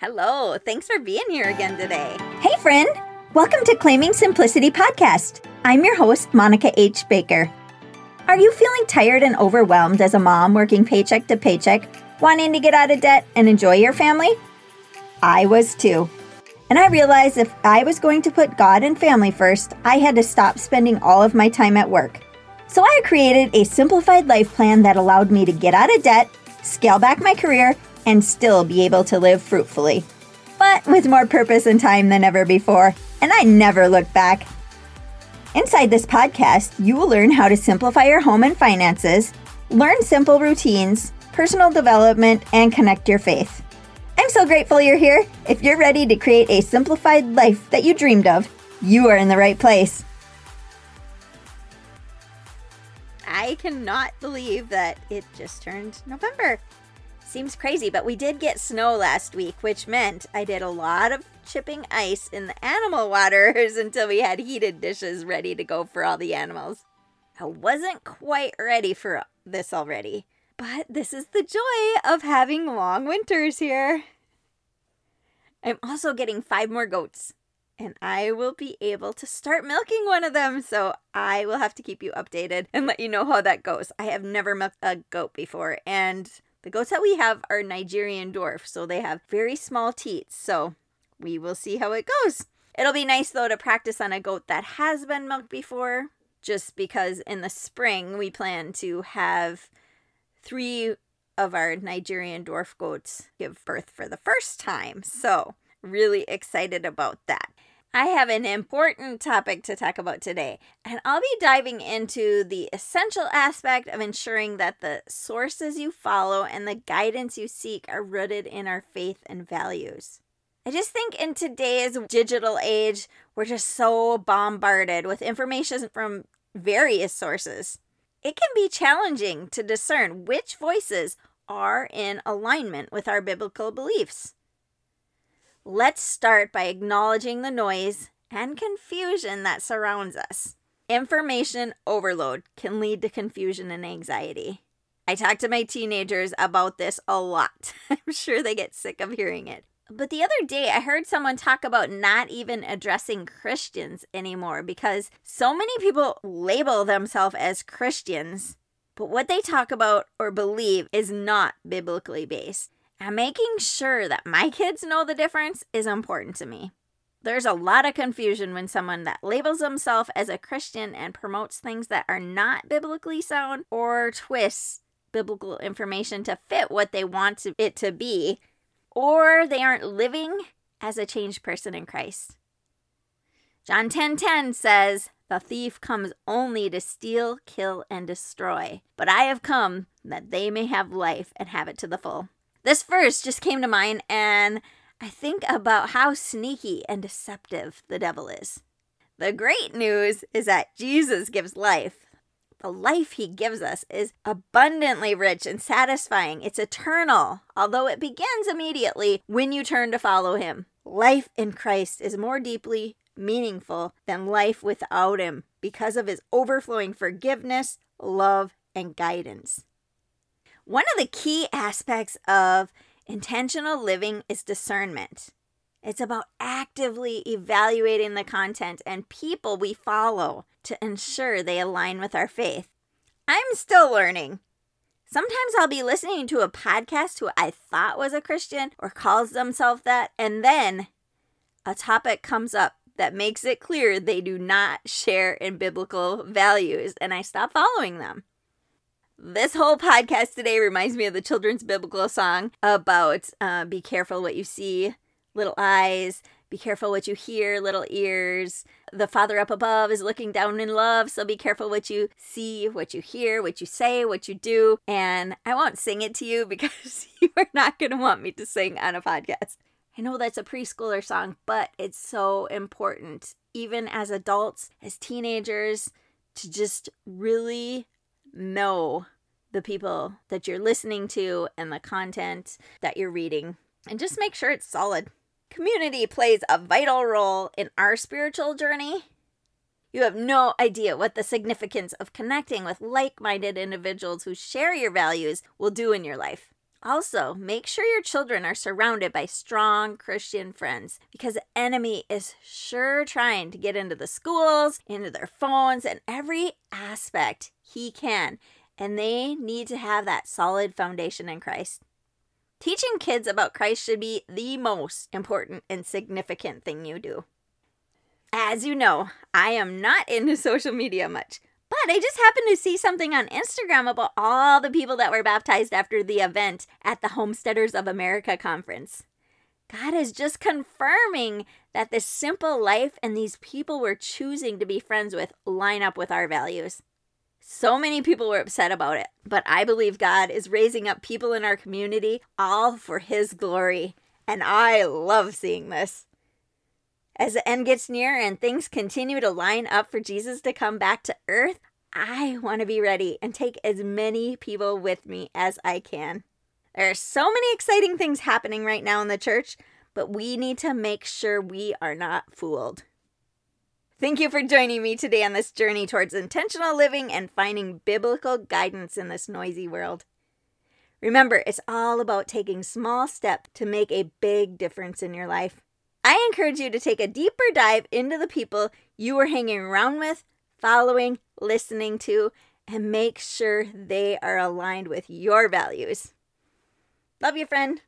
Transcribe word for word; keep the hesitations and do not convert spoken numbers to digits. Hello, thanks for being here again today. Hey friend, welcome to Claiming Simplicity Podcast. I'm your host, Monica H. Baker. Are you feeling tired and overwhelmed as a mom working paycheck to paycheck, wanting to get out of debt and enjoy your family? I was too. And I realized if I was going to put God and family first, I had to stop spending all of my time at work. So I created a simplified life plan that allowed me to get out of debt, scale back my career, and still be able to live fruitfully, but with more purpose and time than ever before. And I never looked back. Inside this podcast, you will learn how to simplify your home and finances, learn simple routines, personal development, and connect your faith. I'm so grateful you're here. If you're ready to create a simplified life that you dreamed of, you are in the right place. I cannot believe that it just turned November. Seems crazy, but we did get snow last week, which meant I did a lot of chipping ice in the animal waters until we had heated dishes ready to go for all the animals. I wasn't quite ready for this already, but this is the joy of having long winters here. I'm also getting five more goats, and I will be able to start milking one of them, so I will have to keep you updated and let you know how that goes. I have never milked a goat before, and the goats that we have are Nigerian dwarfs, so they have very small teats, so we will see how it goes. It'll be nice, though, to practice on a goat that has been milked before, just because in the spring we plan to have three of our Nigerian dwarf goats give birth for the first time, so really excited about that. I have an important topic to talk about today, and I'll be diving into the essential aspect of ensuring that the sources you follow and the guidance you seek are rooted in our faith and values. I just think in today's digital age, we're just so bombarded with information from various sources. It can be challenging to discern which voices are in alignment with our biblical beliefs. Let's start by acknowledging the noise and confusion that surrounds us. Information overload can lead to confusion and anxiety. I talk to my teenagers about this a lot. I'm sure they get sick of hearing it. But the other day, I heard someone talk about not even addressing Christians anymore because so many people label themselves as Christians, but what they talk about or believe is not biblically based. And making sure that my kids know the difference is important to me. There's a lot of confusion when someone that labels themselves as a Christian and promotes things that are not biblically sound or twists biblical information to fit what they want it to be, or they aren't living as a changed person in Christ. John ten ten says, "The thief comes only to steal, kill, and destroy, but I have come that they may have life and have it to the full." This verse just came to mind, and I think about how sneaky and deceptive the devil is. The great news is that Jesus gives life. The life he gives us is abundantly rich and satisfying. It's eternal, although it begins immediately when you turn to follow him. Life in Christ is more deeply meaningful than life without him because of his overflowing forgiveness, love, and guidance. One of the key aspects of intentional living is discernment. It's about actively evaluating the content and people we follow to ensure they align with our faith. I'm still learning. Sometimes I'll be listening to a podcast who I thought was a Christian or calls themselves that, and then a topic comes up that makes it clear they do not share in biblical values, and I stop following them. This whole podcast today reminds me of the children's biblical song about uh, be careful what you see, little eyes, be careful what you hear, little ears. The Father up above is looking down in love, so be careful what you see, what you hear, what you say, what you do. And I won't sing it to you because you are not going to want me to sing on a podcast. I know that's a preschooler song, but it's so important, even as adults, as teenagers, to just really know the people that you're listening to and the content that you're reading, and just make sure it's solid. Community plays a vital role in our spiritual journey. You have no idea what the significance of connecting with like-minded individuals who share your values will do in your life. Also, make sure your children are surrounded by strong Christian friends, because the enemy is sure trying to get into the schools, into their phones, and every aspect he can. And they need to have that solid foundation in Christ. Teaching kids about Christ should be the most important and significant thing you do. As you know, I am not into social media much, but I just happened to see something on Instagram about all the people that were baptized after the event at the Homesteaders of America conference. God is just confirming that this simple life and these people we're choosing to be friends with line up with our values. So many people were upset about it, but I believe God is raising up people in our community all for His glory, and I love seeing this. As the end gets near and things continue to line up for Jesus to come back to earth, I want to be ready and take as many people with me as I can. There are so many exciting things happening right now in the church, but we need to make sure we are not fooled. Thank you for joining me today on this journey towards intentional living and finding biblical guidance in this noisy world. Remember, it's all about taking small steps to make a big difference in your life. I encourage you to take a deeper dive into the people you were hanging around with, following, listening to, and make sure they are aligned with your values. Love you, friend.